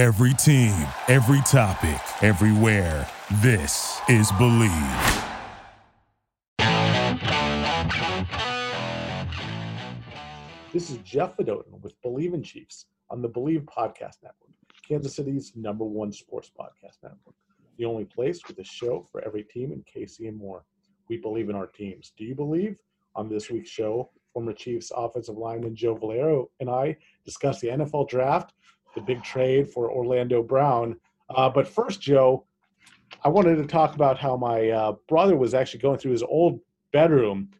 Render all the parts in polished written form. Every team, every topic, everywhere. This is Believe. This is Jeff Fidoten with Believe in Chiefs on the Believe Podcast Network, Kansas City's number one sports podcast network. The only place with a show for every team in KC and more. We believe in our teams. Do you believe? On this week's show, former Chiefs offensive lineman Joe Valero and I discuss the NFL draft, the big trade for Orlando Brown. But first, Joe, I wanted to talk about how my brother was actually going through his old bedroom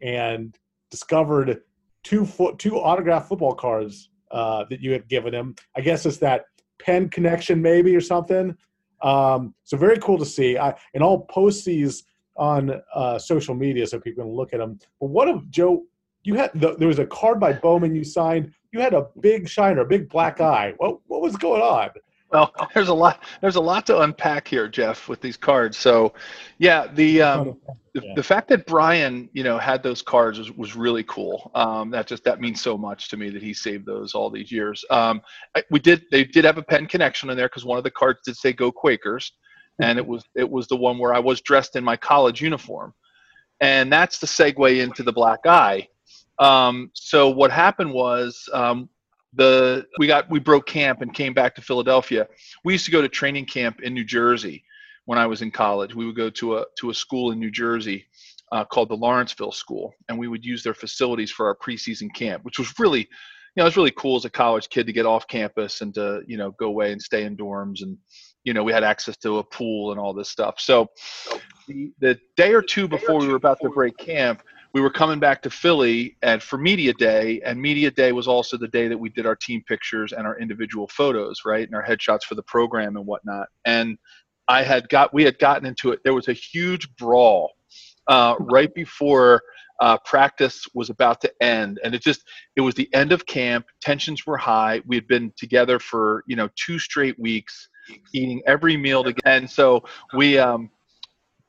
and discovered two autographed football cards that you had given him. I guess it's that Penn connection maybe or something. So very cool to see. And I'll post these on social media so people can look at them. But what if, Joe, you had there was a card by Bowman you signed. You had a big shiner, a big black eye. What was going on? Well, there's a lot to unpack here, Jeff, with these cards. So, yeah, the fact that Brian, had those cards was really cool. That means so much to me that he saved those all these years. They did have a Penn connection in there because one of the cards did say "Go Quakers," and it was the one where I was dressed in my college uniform, and that's the segue into the black eye. So what happened was we broke camp and came back to Philadelphia. We used to go to training camp in New Jersey when I was in college. We would go to a school in New Jersey called the Lawrenceville School, and we would use their facilities for our preseason camp, which was really, it was really cool as a college kid to get off campus and to go away and stay in dorms, and we had access to a pool and all this stuff. So the day or two before we were about to break camp, we were coming back to Philly for Media Day, and Media Day was also the day that we did our team pictures and our individual photos, right, and our headshots for the program and whatnot. And we had gotten into it. There was a huge brawl right before practice was about to end, and it was the end of camp. Tensions were high. We had been together for 2 straight weeks, eating every meal together, and so we.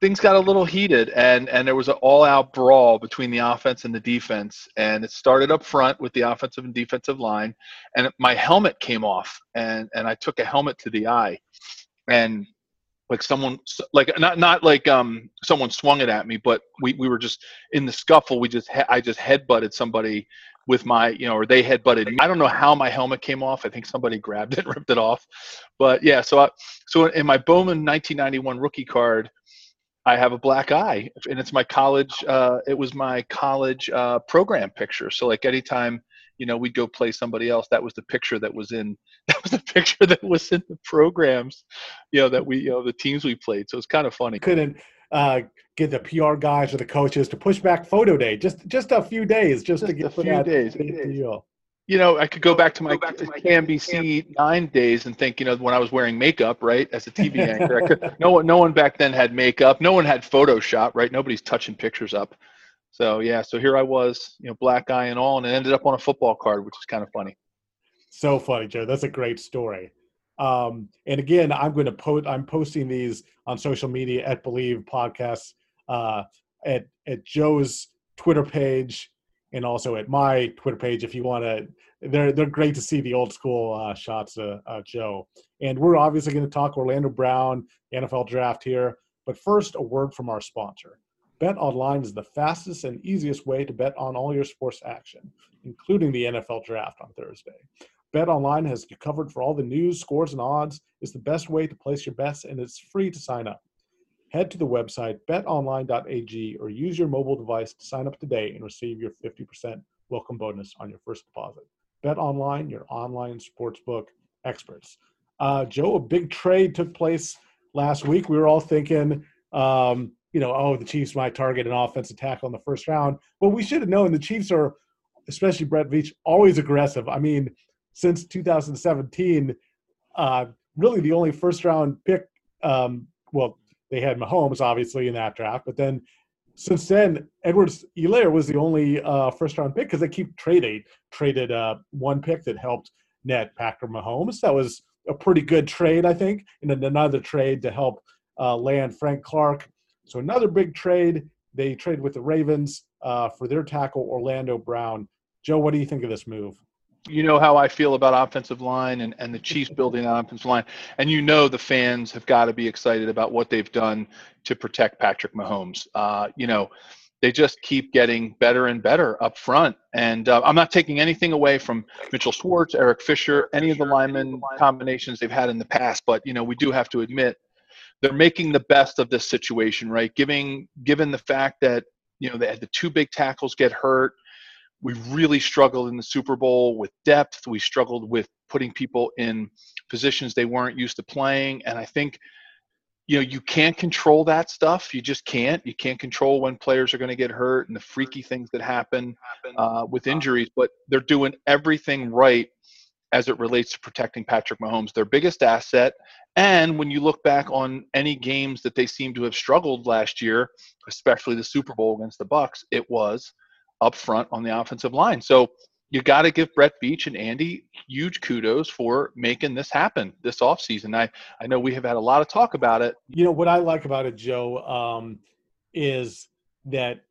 Things got a little heated, and there was an all-out brawl between the offense and the defense, and it started up front with the offensive and defensive line, and my helmet came off, and I took a helmet to the eye, and like someone, like not like someone swung it at me, but we were just in the scuffle. I just headbutted somebody with my, or they headbutted me. I don't know how my helmet came off. I think somebody grabbed it, ripped it off, but yeah. So in my Bowman 1991 rookie card, I have a black eye, and it's my college. It was my college program picture. So like anytime, we'd go play somebody else, that was the picture that was in. That was the picture that was in the programs, that we, the teams we played. So it's kind of funny. Couldn't get the PR guys or the coaches to push back photo day, just a few days, just to get a few days. I could go back to my CNBC 9 days and think, when I was wearing makeup, right, as a TV anchor. No one back then had makeup. No one had Photoshop, right? Nobody's touching pictures up. So, yeah, so here I was, black eye and all, and it ended up on a football card, which is kind of funny. So funny, Joe. That's a great story. And, again, I'm posting these on social media at Believe Podcasts, at Joe's Twitter page, and also at my Twitter page, if you want to. They're great to see the old school shots, Joe. And we're obviously going to talk Orlando Brown, NFL draft here. But first, a word from our sponsor. BetOnline is the fastest and easiest way to bet on all your sports action, including the NFL draft on Thursday. BetOnline has you covered for all the news, scores, and odds. It's the best way to place your bets, and it's free to sign up. Head to the website betonline.ag or use your mobile device to sign up today and receive your 50% welcome bonus on your first deposit. BetOnline, your online sportsbook experts. Joe, a big trade took place last week. We were all thinking, the Chiefs might target an offensive tackle in the first round. But we should have known the Chiefs are, especially Brett Veach, always aggressive. I mean, since 2017, really the only first-round pick, they had Mahomes, obviously, in that draft. But then since then, Edwards-Hilaire was the only first-round pick because they keep traded one pick that helped net Packer Mahomes. That was a pretty good trade, I think, and then another trade to help land Frank Clark. So another big trade. They traded with the Ravens for their tackle, Orlando Brown. Joe, what do you think of this move? You know how I feel about offensive line and the Chiefs building that offensive line. And you know the fans have got to be excited about what they've done to protect Patrick Mahomes. You know, they just keep getting better and better up front. And I'm not taking anything away from Mitchell Schwartz, Eric Fisher, any of the lineman combinations they've had in the past. But, you know, we do have to admit they're making the best of this situation, right? Given the fact that, you know, they had the two big tackles get hurt. We really struggled in the Super Bowl with depth. We struggled with putting people in positions they weren't used to playing. And I think, you know, you can't control that stuff. You just can't. You can't control when players are going to get hurt and the freaky things that happen with injuries. But they're doing everything right as it relates to protecting Patrick Mahomes, their biggest asset. And when you look back on any games that they seem to have struggled last year, especially the Super Bowl against the Bucks, it was up front on the offensive line. So you got to give Brett Veach and Andy huge kudos for making this happen this offseason. I know we have had a lot of talk about it. You know, what I like about it, Joe, is that,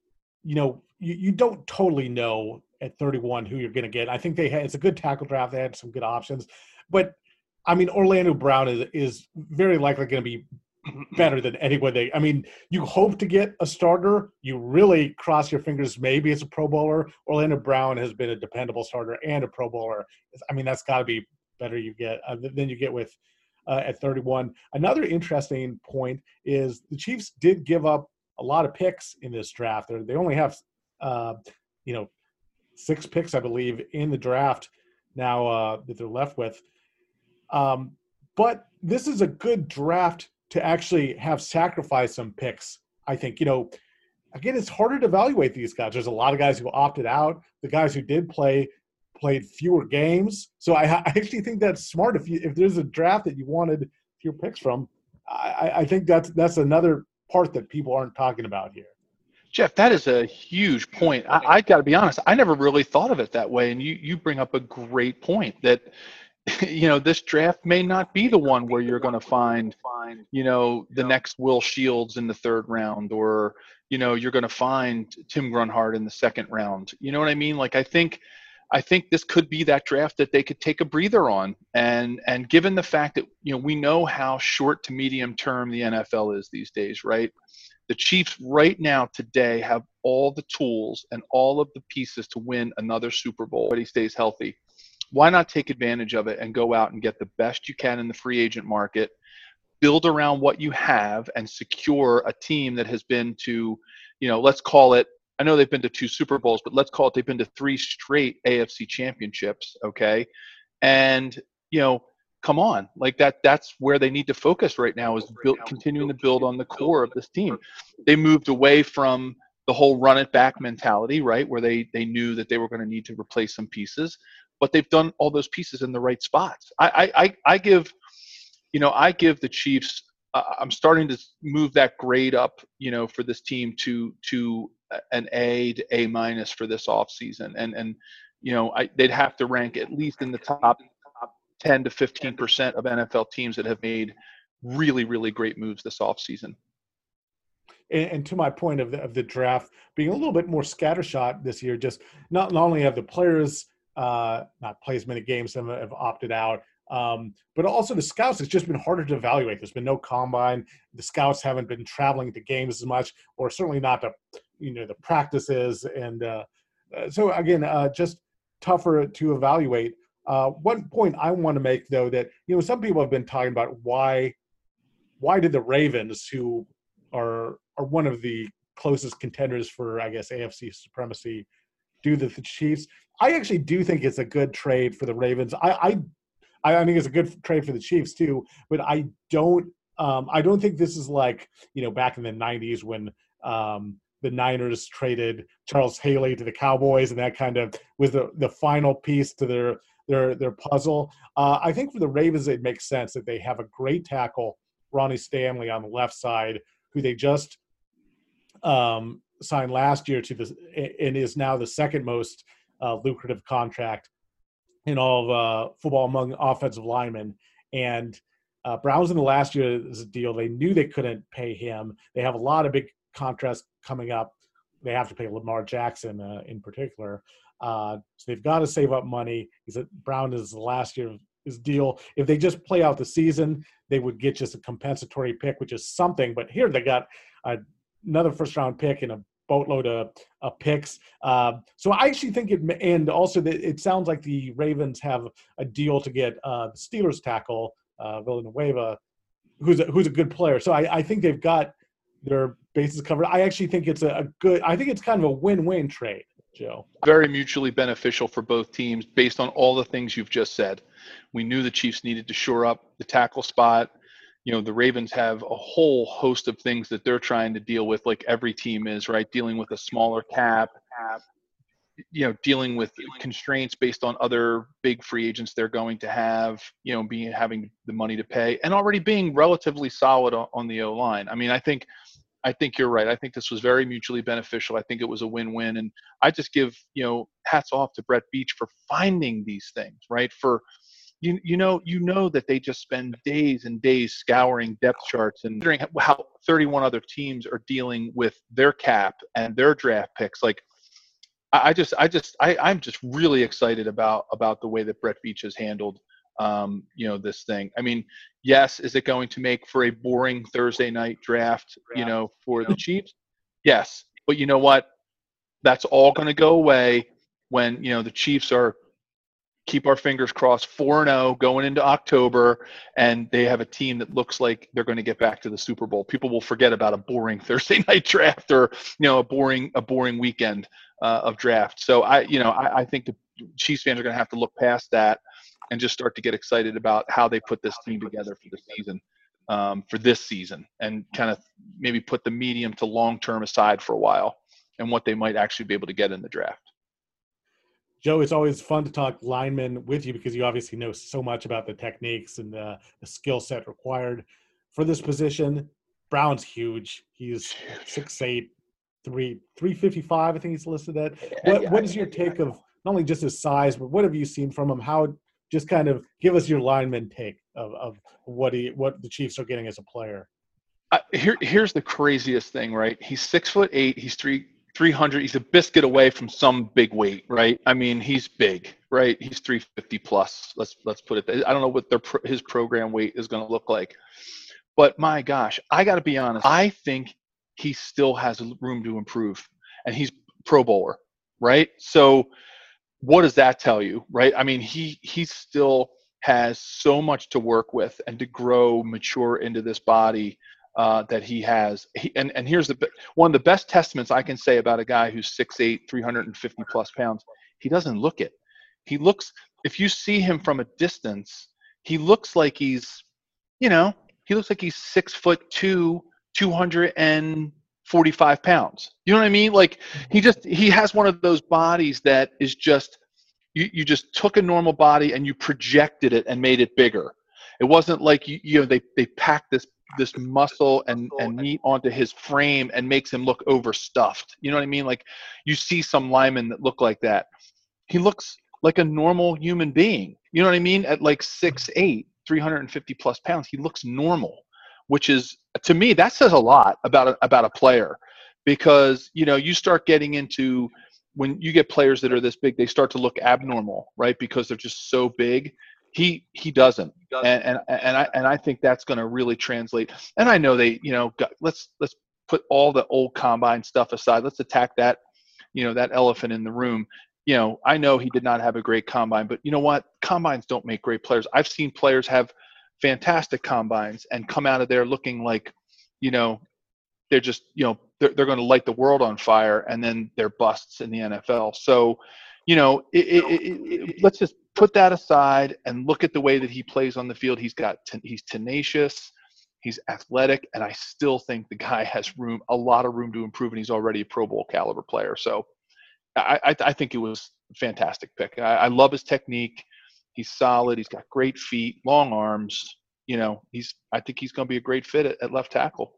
you know, you don't totally know at 31 who you're going to get. I think it's a good tackle draft. They had some good options. But, I mean, Orlando Brown is very likely going to be better than anyone. I mean, you hope to get a starter. You really cross your fingers. Maybe it's a Pro Bowler. Orlando Brown has been a dependable starter and a Pro Bowler. I mean, that's got to be better than you get with at 31. Another interesting point is the Chiefs did give up a lot of picks in this draft. They only have, 6 picks, I believe, in the draft now that they're left with. But this is a good draft to actually have sacrificed some picks, I think. You know, again, it's harder to evaluate these guys. There's a lot of guys who opted out. The guys who did play played fewer games. So I actually think that's smart. If there's a draft that you wanted fewer picks from, I think that's another part that people aren't talking about here. Jeff, that is a huge point. I got to be honest. I never really thought of it that way. And you bring up a great point that – you know, this draft may not be the one where you're going to find, you know, the next Will Shields in the third round, or, you know, you're going to find Tim Grunhardt in the second round. You know what I mean? Like, I think this could be that draft that they could take a breather on. And given the fact that, you know, we know how short to medium term the NFL is these days, right? The Chiefs right now today have all the tools and all of the pieces to win another Super Bowl, but he stays healthy. Why not take advantage of it and go out and get the best you can in the free agent market, build around what you have, and secure a team that has been to, you know, let's call it, I know they've been to 2 Super Bowls, but let's call it they've been to 3 straight AFC championships, okay? And, you know, come on. Like that's where they need to focus right now is continuing to build on the core of this team. They moved away from the whole run it back mentality, right, where they knew that they were going to need to replace some pieces. But they've done all those pieces in the right spots. I give the Chiefs. I'm starting to move that grade up, you know, for this team to an A to A- for this offseason. And you know, they'd have to rank at least in the top 10 to 15% of NFL teams that have made really, really great moves this offseason. And to my point of the draft being a little bit more scattershot this year, just not only have the players not play as many games, some have opted out. But also the scouts, it's just been harder to evaluate. There's been no combine. The scouts haven't been traveling to games as much, or certainly not to, you know, the practices. And so, again, just tougher to evaluate. One point I want to make, though, that, you know, some people have been talking about why did the Ravens, who are one of the closest contenders for, I guess, AFC supremacy, do the Chiefs. I actually do think it's a good trade for the Ravens. I think it's a good trade for the Chiefs too, but I don't think this is like, you know, back in the 90s when the Niners traded Charles Haley to the Cowboys, and that kind of was the final piece to their puzzle. I think for the Ravens, it makes sense that they have a great tackle, Ronnie Stanley, on the left side, who they just signed last year and is now the second most lucrative contract in all of football among offensive linemen. And Brown's in the last year's deal. They knew they couldn't pay him. They have a lot of big contracts coming up. They have to pay Lamar Jackson in particular. So they've got to save up money. He said Brown is the last year of his deal. If they just play out the season, they would get just a compensatory pick, which is something. But here they got another first-round pick and a boatload of picks. So I actually think it – and also it sounds like the Ravens have a deal to get the Steelers tackle, Villanueva, who's a good player. So I think they've got their bases covered. I actually think it's a good – I think it's kind of a win-win trade. Joe. Very mutually beneficial for both teams based on all the things you've just said. We knew the Chiefs needed to shore up the tackle spot. You know, the Ravens have a whole host of things that they're trying to deal with, like every team is, right? Dealing with a smaller cap, you know, dealing with constraints based on other big free agents they're going to have, you know, having the money to pay and already being relatively solid on the O-line. I mean, I think you're right. I think this was very mutually beneficial. I think it was a win-win. And I just give, you know, hats off to Brett Veach for finding these things, right? For, you know that they just spend days and days scouring depth charts and wondering how 31 other teams are dealing with their cap and their draft picks. Like, I'm just really excited about the way that Brett Veach has handled this thing. I mean, yes, is it going to make for a boring Thursday night draft, for the Chiefs? Yes. But you know what? That's all going to go away when, the Chiefs are, keep our fingers crossed, 4-0 going into October, and they have a team that looks like they're going to get back to the Super Bowl. People will forget about a boring Thursday night draft or, a boring weekend of draft. So I think the Chiefs fans are going to have to look past that and just start to get excited about how they put this team together for the season, and kind of maybe put the medium to long-term aside for a while and what they might actually be able to get in the draft. Joe, it's always fun to talk linemen with you because you obviously know so much about the techniques and the skill set required for this position. Brown's huge. He's 6'8", 355, I think he's listed at. What is your take of not only just his size, but what have you seen from him? Just kind of give us your lineman take of what the Chiefs are getting as a player. Here's the craziest thing, right? He's 6'8". He's 300. He's a biscuit away from some big weight, right? I mean, he's big, right? He's 350 plus. Let's put it that. I don't know what his program weight is going to look like, but my gosh, I got to be honest. I think he still has room to improve, and he's Pro Bowler, right? So. What does that tell you, right? I mean, he still has so much to work with and to grow, mature into this body that he has. And here's one of the best testaments I can say about a guy who's 6'8", 350 plus pounds. He doesn't look it. He looks, if you see him from a distance, he looks like he's 6'2", 245 pounds. You know what I mean? Like he has one of those bodies that is just, you just took a normal body and you projected it and made it bigger. It wasn't like, they packed this muscle and meat onto his frame and makes him look overstuffed. You know what I mean? Like you see some linemen that look like that. He looks like a normal human being. You know what I mean? At like 6'8", 350 plus pounds, he looks normal, which is, to me, that says a lot about a player because, you start getting into when you get players that are this big, they start to look abnormal, right? Because they're just so big. He doesn't. And I think that's going to really translate. And I know they, let's put all the old combine stuff aside. Let's attack that, that elephant in the room. I know he did not have a great combine, but you know what? Combines don't make great players. I've seen players have fantastic combines and come out of there looking like, they're just, they're going to light the world on fire, and then they're busts in the NFL. So, let's just put that aside and look at the way that he plays on the field. He's tenacious, he's athletic, and I still think the guy has a lot of room to improve, and he's already a Pro Bowl caliber player. So I think it was a fantastic pick. I love his technique. He's solid. He's got great feet, long arms. I think he's going to be a great fit at left tackle.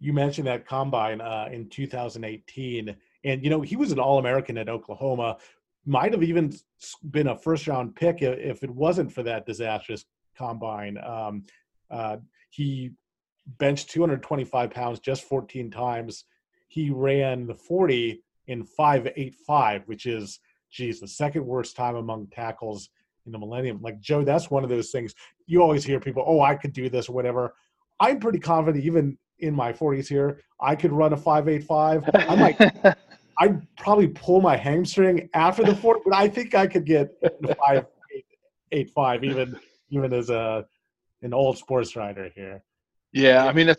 You mentioned that combine in 2018, and he was an All-American at Oklahoma. Might have even been a first-round pick if it wasn't for that disastrous combine. He benched 225 pounds just 14 times. He ran the 40 in 5.85, which is geez, the second worst time among tackles in the millennium. Like, Joe, that's one of those things. You always hear people, oh, I could do this or whatever. I'm pretty confident even in my 40s here, I could run a 5.85. I might – I'd probably pull my hamstring after the 40, but I think I could get 5.85 even as an old sports writer here. Yeah, I mean,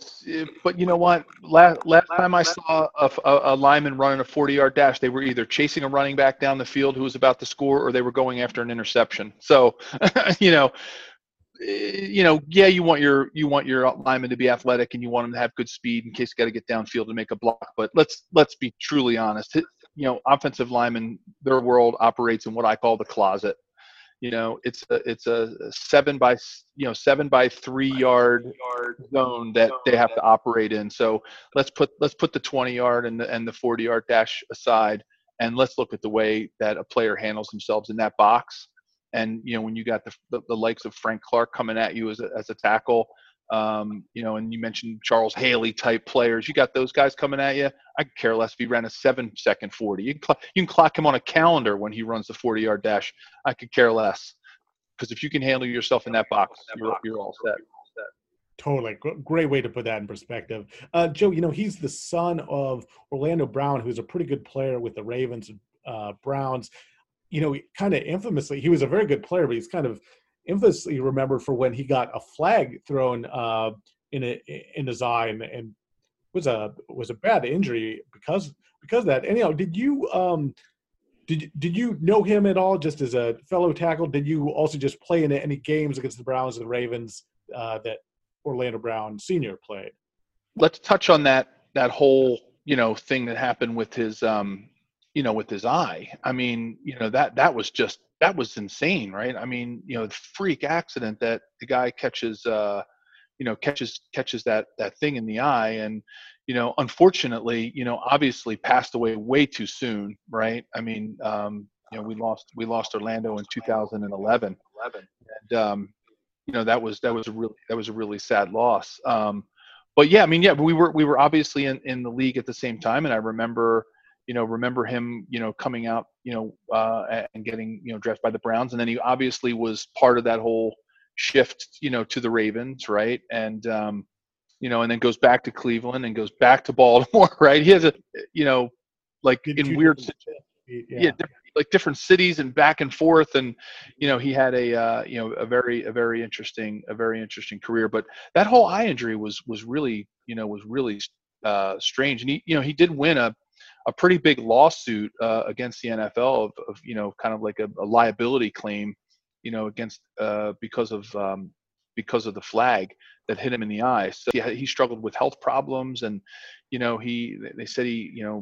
but you know what? Last time I saw a lineman running a 40-yard dash, they were either chasing a running back down the field who was about to score, or they were going after an interception. So, yeah, you want your lineman to be athletic, and you want him to have good speed in case you got to get downfield and make a block. But let's be truly honest. You know, offensive linemen, their world operates in what I call the closet. You know, it's a 7 by 3 yard zone that they have to operate in. So let's put the 20-yard and the 40-yard dash aside, and let's look at the way that a player handles themselves in that box. And, you know, when you got the likes of Frank Clark coming at you as a tackle, and you mentioned Charles Haley type players, you got those guys coming at you. I could care less if he ran a 7-second 40. You can clock him on a calendar when he runs the 40-yard dash. I could care less, because if you can handle yourself in that box, you're all set. Totally. Great way to put that in perspective. Joe, he's the son of Orlando Brown, who's a pretty good player with the Ravens, Browns. Kind of infamously, he was a very good player, but he's kind of infamously remembered for when he got a flag thrown in his eye, and was a bad injury because of that. Anyhow, did you know him at all, just as a fellow tackle? Did you also just play in any games against the Browns and the Ravens that Orlando Brown Sr. played? Let's touch on that whole thing that happened with his. With his eye. I mean, that was insane, right? I mean, the freak accident that the guy catches that thing in the eye, and unfortunately, obviously passed away way too soon, right? I mean, we lost Orlando in 2011, and that was a really sad loss. But yeah, I mean, yeah, we were obviously in the league at the same time, and I remember. Remember him, coming out, and getting, drafted by the Browns. And then he obviously was part of that whole shift, to the Ravens, right? And, and then goes back to Cleveland and goes back to Baltimore, right? He has different cities and back and forth. And, he had a very interesting career. But that whole eye injury was really strange. And he did win a pretty big lawsuit against the NFL of kind of like a liability claim, because of the flag that hit him in the eye. So he struggled with health problems, and they said the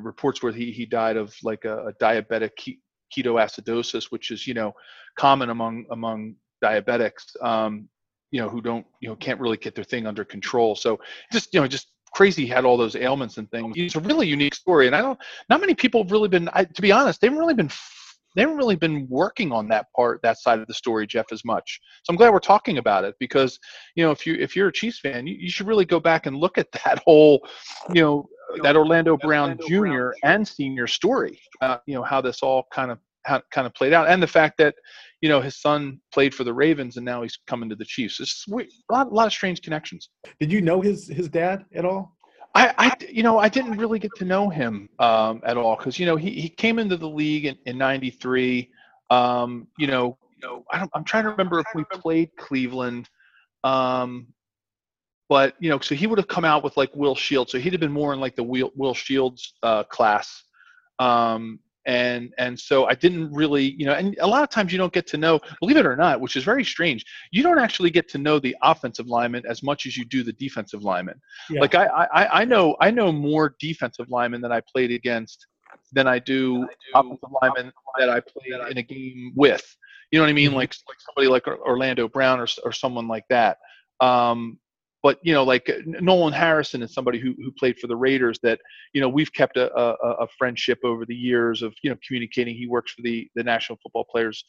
reports were he died of like a diabetic ketoacidosis, which is common among diabetics, who don't can't really get their thing under control. So just crazy, had all those ailments and things. It's a really unique story, and not many people have really been. To be honest, they haven't really been working on that side of the story, Jeff, as much. So I'm glad we're talking about it, because if you're a Chiefs fan, you should really go back and look at that whole, that Orlando Brown Jr. and Senior story. How this all kind of played out, and the fact that his son played for the Ravens and now he's coming to the Chiefs. It's a lot of strange connections. Did you know his dad at all? I didn't really get to know him at all, because he came into the league in '93. I'm trying to remember if we played Cleveland, but so he would have come out with like Will Shields, so he'd have been more in like the Will Shields class. And so I didn't really, and a lot of times you don't get to know, believe it or not, which is very strange. You don't actually get to know the offensive lineman as much as you do the defensive lineman. Yeah. Like I know more defensive linemen that I played against than I do offensive linemen that I played in a game with. You know what I mean? Mm-hmm. Like somebody like Orlando Brown or someone like that. But, like Nolan Harrison is somebody who played for the Raiders that, we've kept a friendship over the years of, communicating. He works for the National Football Players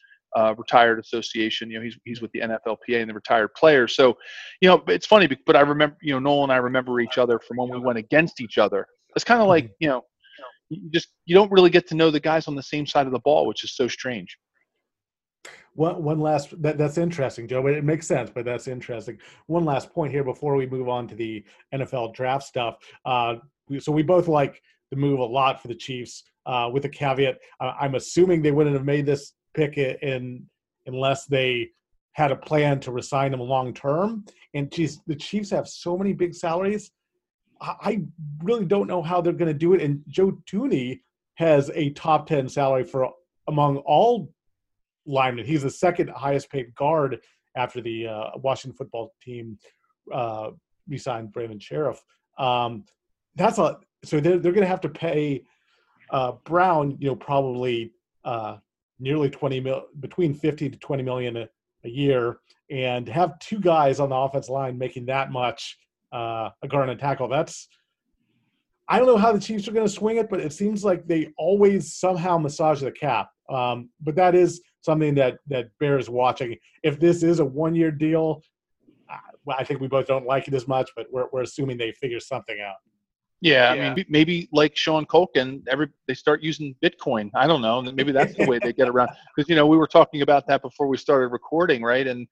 Retired Association. He's with the NFLPA and the retired players. So, it's funny, but I remember, Nolan and I remember each other from when we went against each other. It's kind of like, you don't really get to know the guys on the same side of the ball, which is so strange. One last, that's interesting, Joe. It makes sense, but that's interesting. One last point here before we move on to the NFL draft stuff. So we both like the move a lot for the Chiefs, with a caveat. I'm assuming they wouldn't have made this pick unless they had a plan to resign him long term. And geez, the Chiefs have so many big salaries. I really don't know how they're going to do it. And Joe Thuney has a top 10 salary for among all linemen. He's the second highest paid guard after the Washington football team re-signed Brandon Sheriff. So they're going to have to pay Brown, probably nearly 20 mil, between 50 to 20 million a year, and have two guys on the offensive line making that much. A guard and a tackle. I don't know how the Chiefs are going to swing it, but it seems like they always somehow massage the cap. But that is something that bears watching. If this is a one-year deal, I think we both don't like it as much, but we're assuming they figure something out. Yeah. I mean, maybe like Sean Culkin, they start using Bitcoin. I don't know. Maybe that's the way they get around. Because, we were talking about that before we started recording, right? And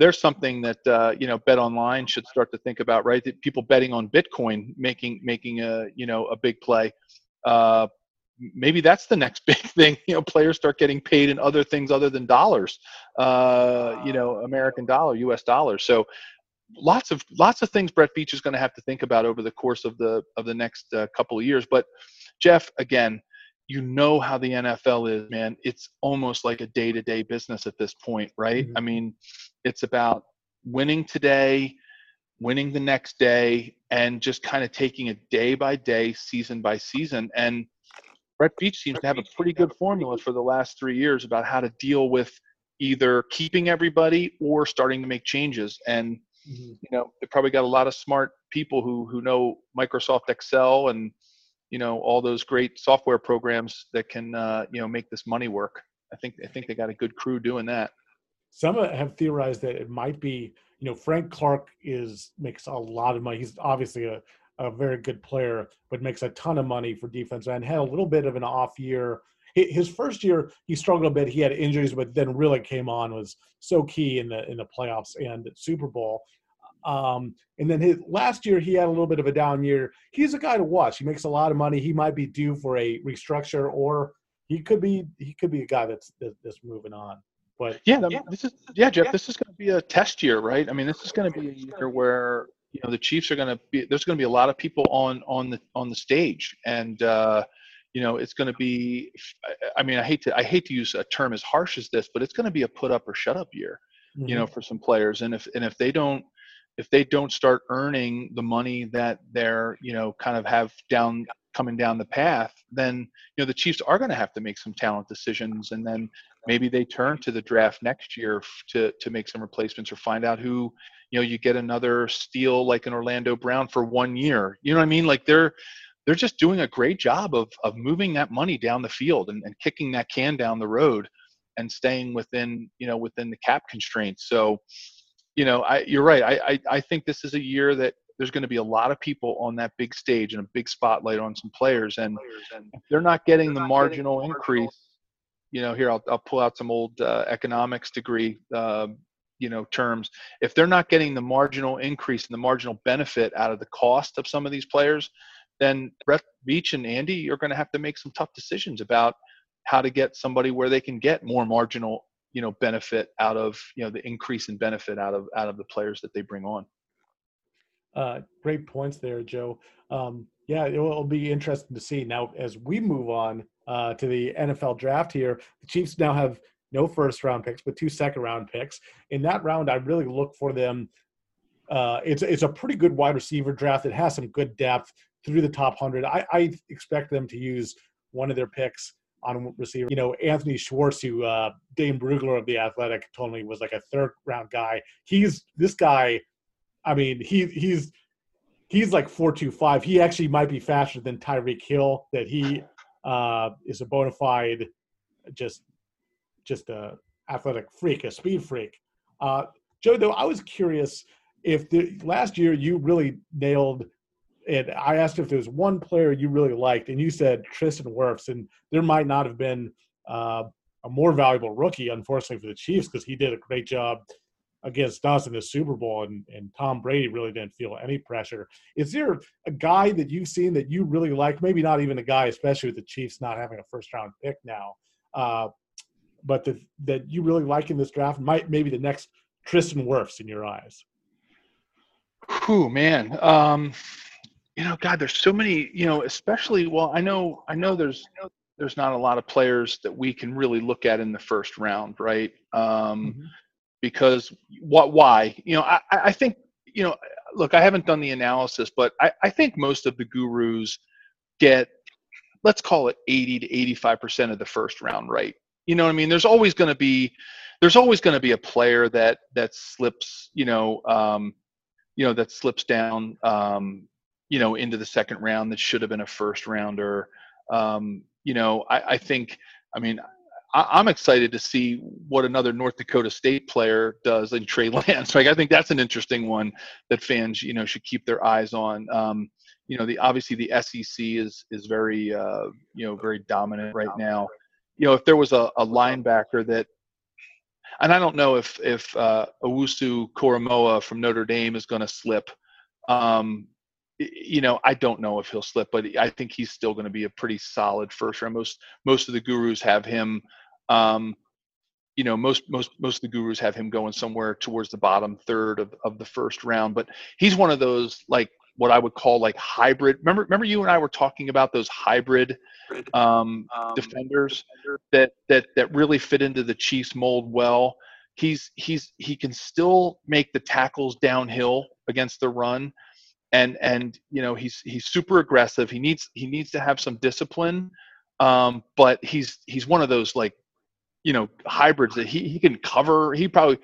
there's something that BetOnline should start to think about, right? That people betting on Bitcoin making a big play. Maybe that's the next big thing. Players start getting paid in other things other than dollars, American dollar, U.S. dollars. So lots of things Brett Veach is going to have to think about over the course of the next couple of years. But Jeff, again, how the NFL is, man. It's almost like a day-to-day business at this point, right? Mm-hmm. I mean, it's about winning today, winning the next day, and just kind of taking it day by day, season by season. And Brett Veach seems to have a pretty good formula for the last 3 years about how to deal with either keeping everybody or starting to make changes. And, they probably got a lot of smart people who know Microsoft Excel and all those great software programs that can, make this money work. I think they got a good crew doing that. Some have theorized that it might be, Frank Clark makes a lot of money. He's obviously a very good player, but makes a ton of money for defense and had a little bit of an off year. His first year, he struggled a bit. He had injuries, but then really came on, was so key in the playoffs and Super Bowl. And then his last year, he had a little bit of a down year. He's a guy to watch. He makes a lot of money. He might be due for a restructure, or he could be a guy that's moving on. But Jeff, this is going to be a test year, right? I mean, this is going to be a year where the Chiefs are going to be. There's going to be a lot of people on the stage, and it's going to be. I mean, I hate to use a term as harsh as this, but it's going to be a put up or shut up year, for some players, and if they don't. If they don't start earning the money that they're, kind of have coming down the path, then, the Chiefs are going to have to make some talent decisions. And then maybe they turn to the draft next year to make some replacements or find out who, you get another steal like an Orlando Brown for 1 year. You know what I mean? Like they're just doing a great job of moving that money down the field and kicking that can down the road and staying within, within the cap constraints. So, you're right. I think this is a year that there's going to be a lot of people on that big stage and a big spotlight on some players, and if they're not getting the marginal increase. Here I'll pull out some old economics degree, terms. If they're not getting the marginal increase and the marginal benefit out of the cost of some of these players, then Brett Veach and Andy, you're going to have to make some tough decisions about how to get somebody where they can get more marginal. Benefit out of, the increase in benefit out of the players that they bring on. Great points there, Joe. It will be interesting to see. Now, as we move on to the NFL draft here, the Chiefs now have no first-round picks, but 2 second-round picks. In that round, I really look for them. It's a pretty good wide receiver draft. It has some good depth through the top 100. I expect them to use one of their picks on receiver. Anthony Schwartz, who Dane Brugler of The Athletic told me was like a 3rd-round guy. He's this guy. I mean, he's like 4.25. He actually might be faster than Tyreek Hill. That he is a bona fide, just a athletic freak, a speed freak. Joe, though, I was curious if last year you really nailed and I asked if there was one player you really liked, and you said Tristan Wirfs, and there might not have been a more valuable rookie, unfortunately, for the Chiefs, because he did a great job against us in the Super Bowl, and Tom Brady really didn't feel any pressure. Is there a guy that you've seen that you really like, maybe not even a guy, especially with the Chiefs not having a first-round pick now, but that you really like in this draft, might maybe the next Tristan Wirfs in your eyes? Whew, man. God, there's so many, especially, well, I know there's not a lot of players that we can really look at in the first round, right? Because why? I think, look, I haven't done the analysis, but I think most of the gurus get, let's call it 80 to 85% of the first round, right? You know what I mean? There's always going to be a player that slips, that slips down, into the second round that should have been a first rounder. I'm excited to see what another North Dakota State player does in Trey Lance. Like, I think that's an interesting one that fans, should keep their eyes on. Obviously the SEC is very, very dominant right now. If there was a linebacker that, and I don't know if Owusu Koramoah from Notre Dame is going to slip. I don't know if he'll slip, but I think he's still going to be a pretty solid first round. Most of the gurus have him. Most of the gurus have him going somewhere towards the bottom third of the first round. But he's one of those, like, what I would call, like, hybrid. Remember you and I were talking about those hybrid defenders that really fit into the Chiefs mold well. He can still make the tackles downhill against the run, and he's super aggressive. He needs to have some discipline, but he's one of those, like, hybrids that he can cover. He probably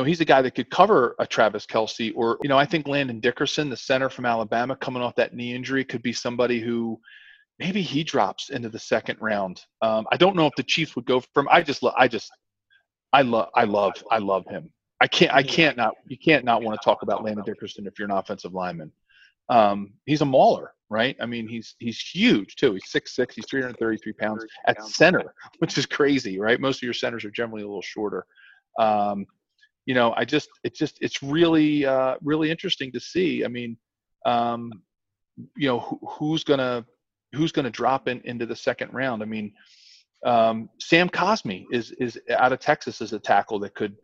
he's a guy that could cover a Travis Kelce, or, I think Landon Dickerson, the center from Alabama, coming off that knee injury, could be somebody who maybe he drops into the second round. I don't know if the Chiefs would go for him. I love him. You can't not want to talk about Landon Dickerson if you're an offensive lineman. He's a mauler, right? I mean, he's huge too. He's 6'6", he's 333 pounds at center, which is crazy, right? Most of your centers are generally a little shorter. It's really, really interesting to see. I mean, who's gonna drop into the second round? I mean, Sam Cosmi is out of Texas as a tackle that could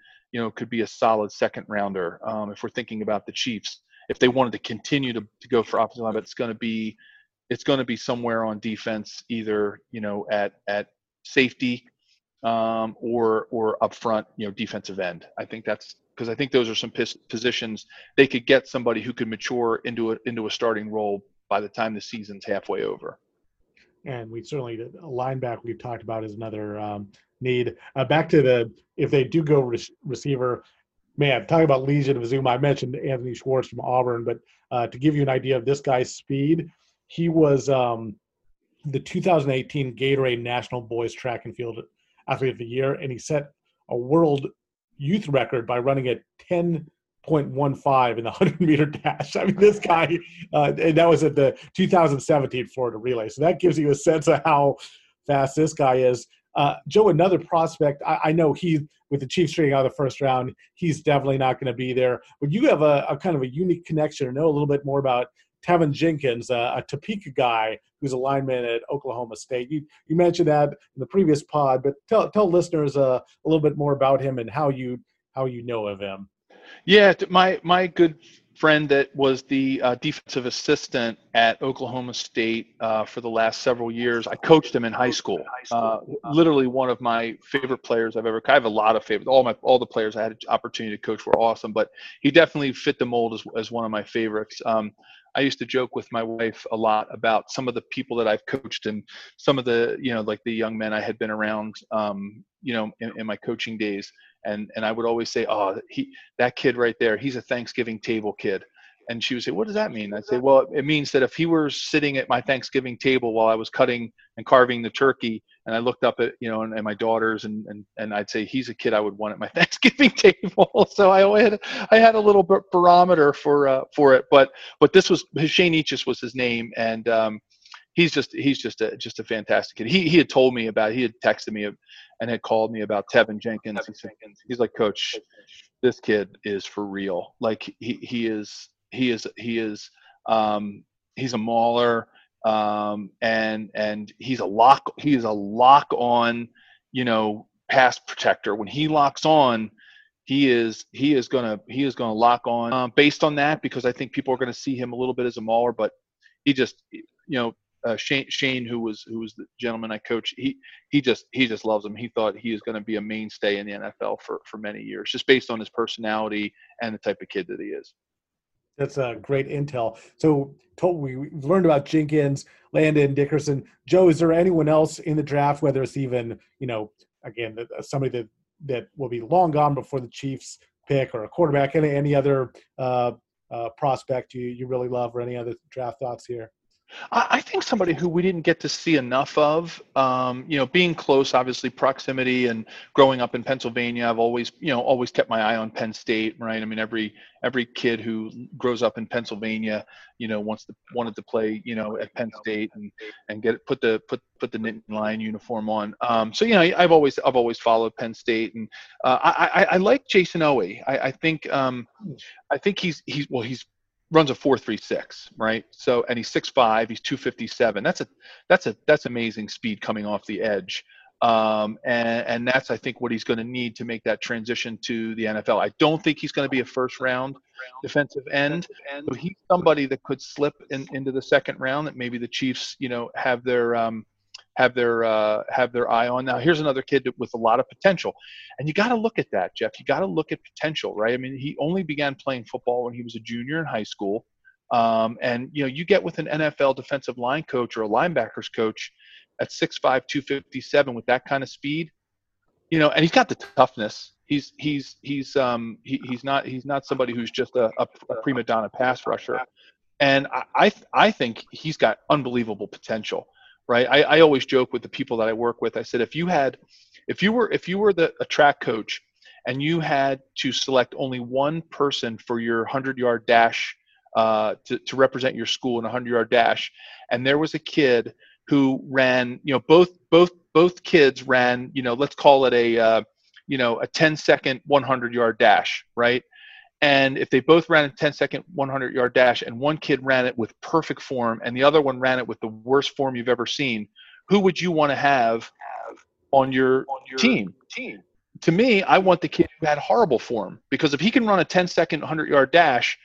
be a solid second rounder. If we're thinking about the Chiefs, if they wanted to continue to go for offensive line, but it's gonna be somewhere on defense, either at safety, or up front, defensive end. I think that's because I think those are some positions they could get somebody who could mature into a starting role by the time the season's halfway over. And we certainly, a linebacker we've talked about is another need. Back to if they do go receiver, man, talking about Legion of Zoom, I mentioned Anthony Schwartz from Auburn, but to give you an idea of this guy's speed, he was the 2018 Gatorade National Boys Track and Field Athlete of the Year, and he set a world youth record by running at 10.15 in the 100-meter dash. I mean, this guy, and that was at the 2017 Florida Relay. So that gives you a sense of how fast this guy is. Joe, another prospect, I know with the Chiefs trading out of the first round, he's definitely not going to be there. But you have a kind of a unique connection, or know a little bit more about Tevin Jenkins, a Topeka guy who's a lineman at Oklahoma State. You mentioned that in the previous pod, but tell listeners a little bit more about him and how you know of him. Yeah, my good friend that was the defensive assistant at Oklahoma State for the last several years. I coached him in high school. Literally one of my favorite players I've ever. I have a lot of favorites. All the players I had an opportunity to coach were awesome, but he definitely fit the mold as one of my favorites. I used to joke with my wife a lot about some of the people that I've coached and some of the, like the young men I had been around, in my coaching days. And I would always say, oh, that kid right there, he's a Thanksgiving table kid. And she would say, what does that mean? I'd say, well, it means that if he were sitting at my Thanksgiving table while I was cutting and carving the turkey And I looked up at, and my daughters, and I'd say he's a kid I would want at my Thanksgiving table. So I had a little barometer for it, but this was Shane Eaches was his name. And he's just a fantastic kid. He had told me about, he had texted me and had called me about Tevin Jenkins. He's like, Coach, this kid is for real. Like he's a mauler. And he is a lock on, pass protector. When he locks on, he is going to lock on, based on that, because I think people are going to see him a little bit as a mauler, but he just, Shane, who was the gentleman I coach, he just loves him. He thought he is going to be a mainstay in the NFL for many years, just based on his personality and the type of kid that he is. That's a great intel. So we learned about Jenkins, Landon Dickerson. Joe, is there anyone else in the draft, whether it's even, again, somebody that will be long gone before the Chiefs pick, or a quarterback, any other prospect you really love, or any other draft thoughts here? I think somebody who we didn't get to see enough of, being close, obviously proximity, and growing up in Pennsylvania, I've always kept my eye on Penn State, right? I mean, every kid who grows up in Pennsylvania, wanted to play, at Penn State and get put the knit and line uniform on. I've always followed Penn State, and I like Jason Oweh. I think he runs a 4.36, right? So, and he's 6'5", he's 257. That's amazing speed coming off the edge. And that's, I think, what he's going to need to make that transition to the NFL. I don't think he's going to be a first round defensive end. So he's somebody that could slip into the second round that maybe the Chiefs, have their eye on. Now, here's another kid with a lot of potential, and you got to look at that, Jeff. You got to look at potential, right? I mean, he only began playing football when he was a junior in high school, and you get with an NFL defensive line coach or a linebackers coach at 6'5", 257 with that kind of speed, and he's got the toughness. He's not somebody who's just a prima donna pass rusher, and I think he's got unbelievable potential. Right. I always joke with the people that I work with. I said, if you were a track coach and you had to select only one person for your 100-yard dash to represent your school in a 100-yard dash, and there was a kid who ran, both kids ran, let's call it a 10-second 100-yard dash. Right. And if they both ran a 10-second 100-yard dash and one kid ran it with perfect form and the other one ran it with the worst form you've ever seen, who would you want to have on your team? To me, I want the kid who had horrible form, because if he can run a 10-second 100-yard dash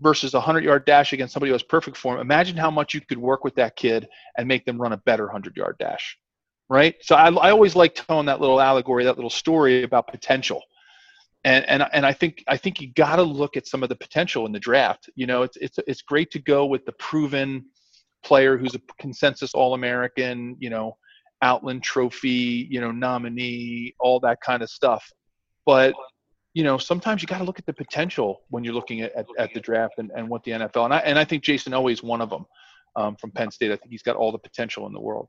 versus a 100-yard dash against somebody who has perfect form, imagine how much you could work with that kid and make them run a better 100-yard dash, right? So I always like telling that little allegory, that little story about potential. And I think you got to look at some of the potential in the draft. It's great to go with the proven player who's a consensus All-American, Outland Trophy, nominee, all that kind of stuff. But sometimes you got to look at the potential when you're looking at the draft and what the NFL. And I think Jason Oweh is one of them, from Penn State. I think he's got all the potential in the world.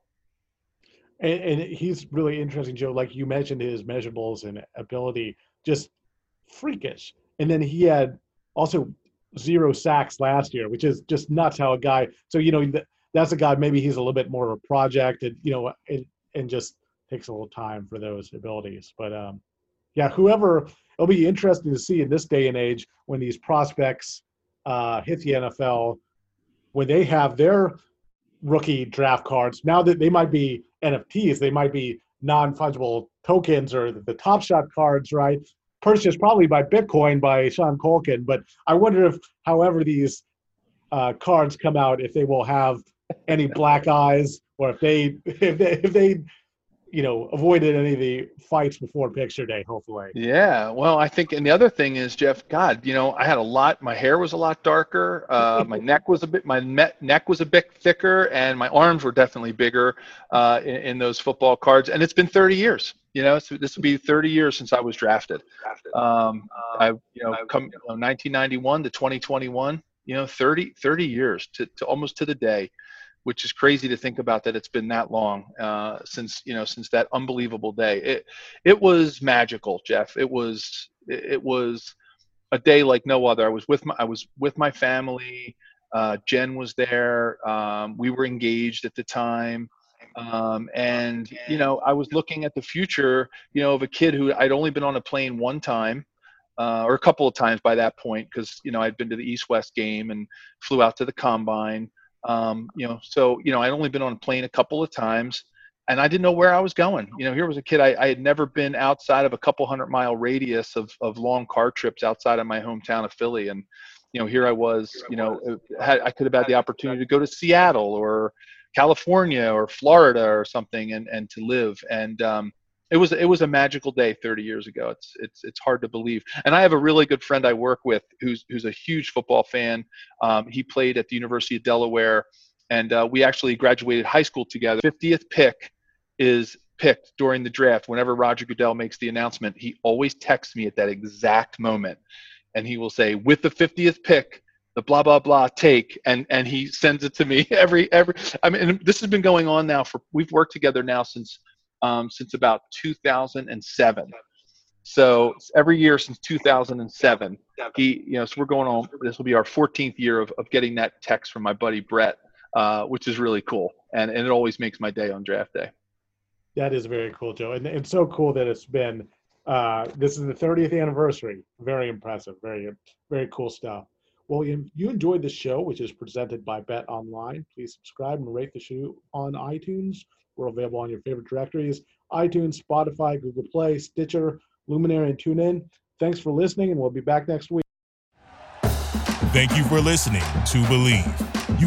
And he's really interesting, Joe. Like you mentioned, his measurables and ability, just freakish. And then he had also 0 sacks last year, which is just nuts how a guy, so, that's a guy, maybe he's a little bit more of a project, and, and just takes a little time for those abilities. But whoever, it'll be interesting to see in this day and age when these prospects hit the NFL, when they have their rookie draft cards, now that they might be NFTs, they might be non-fungible tokens, or the Top Shot cards, right? Purchased probably by Bitcoin by Sean Culkin. But I wonder if, however these cards come out, if they will have any black eyes, or if they avoided any of the fights before picture day, hopefully. Yeah. Well, I think, and the other thing is, Jeff, God, I had my hair was a lot darker. My neck was a bit thicker, and my arms were definitely bigger in those football cards. And it's been 30 years, so this would be 30 years since I was drafted. I 1991 to 2021, 30 years to almost to the day. which is crazy to think about that it's been that long since that unbelievable day. It was magical, Jeff. It was a day like no other. I was with my family. Jen was there. We were engaged at the time. And, I was looking at the future, of a kid who I'd only been on a plane one time or a couple of times by that point because, I'd been to the East-West game and flew out to the combine. So I'd only been on a plane a couple of times and I didn't know where I was going. Here was a kid I had never been outside of a couple 100-mile radius of long car trips outside of my hometown of Philly. And, here I was, I could have had the opportunity to go to Seattle or California or Florida or something and to live. And it was a magical day 30 years ago. It's hard to believe. And I have a really good friend I work with who's a huge football fan. He played at the University of Delaware and we actually graduated high school together. 50th pick is picked during the draft. Whenever Roger Goodell makes the announcement, he always texts me at that exact moment. And he will say, with the 50th pick, the blah, blah, blah take. And he sends it to me every, this has been going on now we've worked together now since about 2007. So every year since 2007, so we're going on, this will be our 14th year of getting that text from my buddy, Brett, which is really cool. And it always makes my day on draft day. That is very cool, Joe. And so cool that it's been, this is the 30th anniversary. Very impressive. Very, very cool stuff. Well, you enjoyed the show, which is presented by Bet Online. Please subscribe and rate the show on iTunes. We're available on your favorite directories, iTunes, Spotify, Google Play, Stitcher, Luminary, and TuneIn. Thanks for listening, and we'll be back next week. Thank you for listening to Believe. You